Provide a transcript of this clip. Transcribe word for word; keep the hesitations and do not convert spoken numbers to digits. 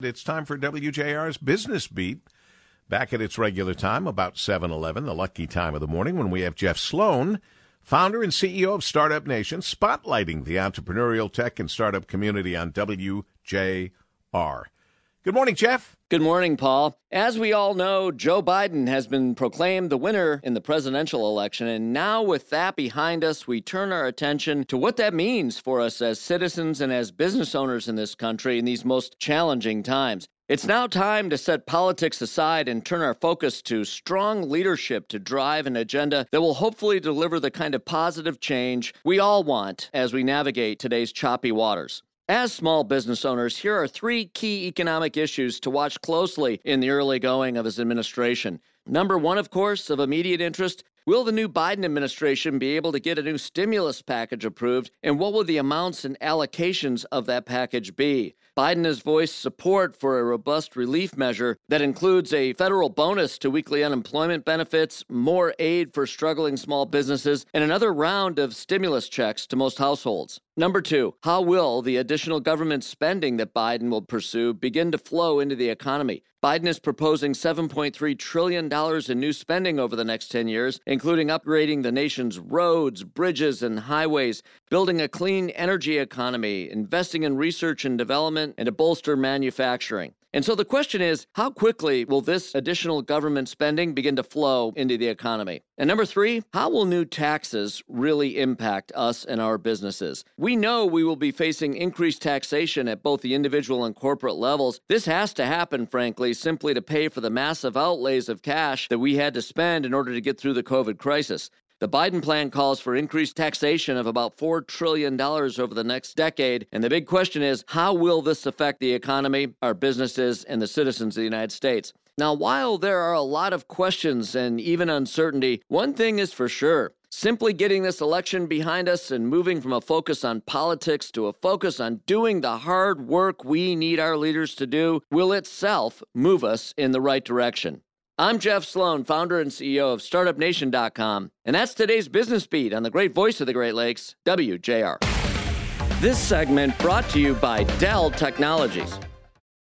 It's time for W J R's Business Beat, back at its regular time, about seven eleven, the lucky time of the morning, when we have Jeff Sloan, founder and C E O of StartupNation, spotlighting the entrepreneurial tech and startup community on W J R. Good morning, Jeff. Good morning, Paul. As we all know, Joe Biden has been proclaimed the winner in the presidential election. And now with that behind us, we turn our attention to what that means for us as citizens and as business owners in this country in these most challenging times. It's now time to set politics aside and turn our focus to strong leadership to drive an agenda that will hopefully deliver the kind of positive change we all want as we navigate today's choppy waters. As small business owners, here are three key economic issues to watch closely in the early going of his administration. Number one, of course, of immediate interest, will the new Biden administration be able to get a new stimulus package approved, and what will the amounts and allocations of that package be? Biden has voiced support for a robust relief measure that includes a federal bonus to weekly unemployment benefits, more aid for struggling small businesses, and another round of stimulus checks to most households. Number two, how will the additional government spending that Biden will pursue begin to flow into the economy? Biden is proposing seven point three trillion dollars in new spending over the next ten years, including upgrading the nation's roads, bridges, and highways, building a clean energy economy, investing in research and development, and to bolster manufacturing. And so the question is, how quickly will this additional government spending begin to flow into the economy? And number three, how will new taxes really impact us and our businesses? We know we will be facing increased taxation at both the individual and corporate levels. This has to happen, frankly, simply to pay for the massive outlays of cash that we had to spend in order to get through the COVID crisis. The Biden plan calls for increased taxation of about four trillion dollars over the next decade. And the big question is, how will this affect the economy, our businesses, and the citizens of the United States? Now, while there are a lot of questions and even uncertainty, one thing is for sure. Simply getting this election behind us and moving from a focus on politics to a focus on doing the hard work we need our leaders to do will itself move us in the right direction. I'm Jeff Sloan, founder and C E O of startup nation dot com, and that's today's Business Beat on the great voice of the Great Lakes, W J R. This segment brought to you by Dell Technologies.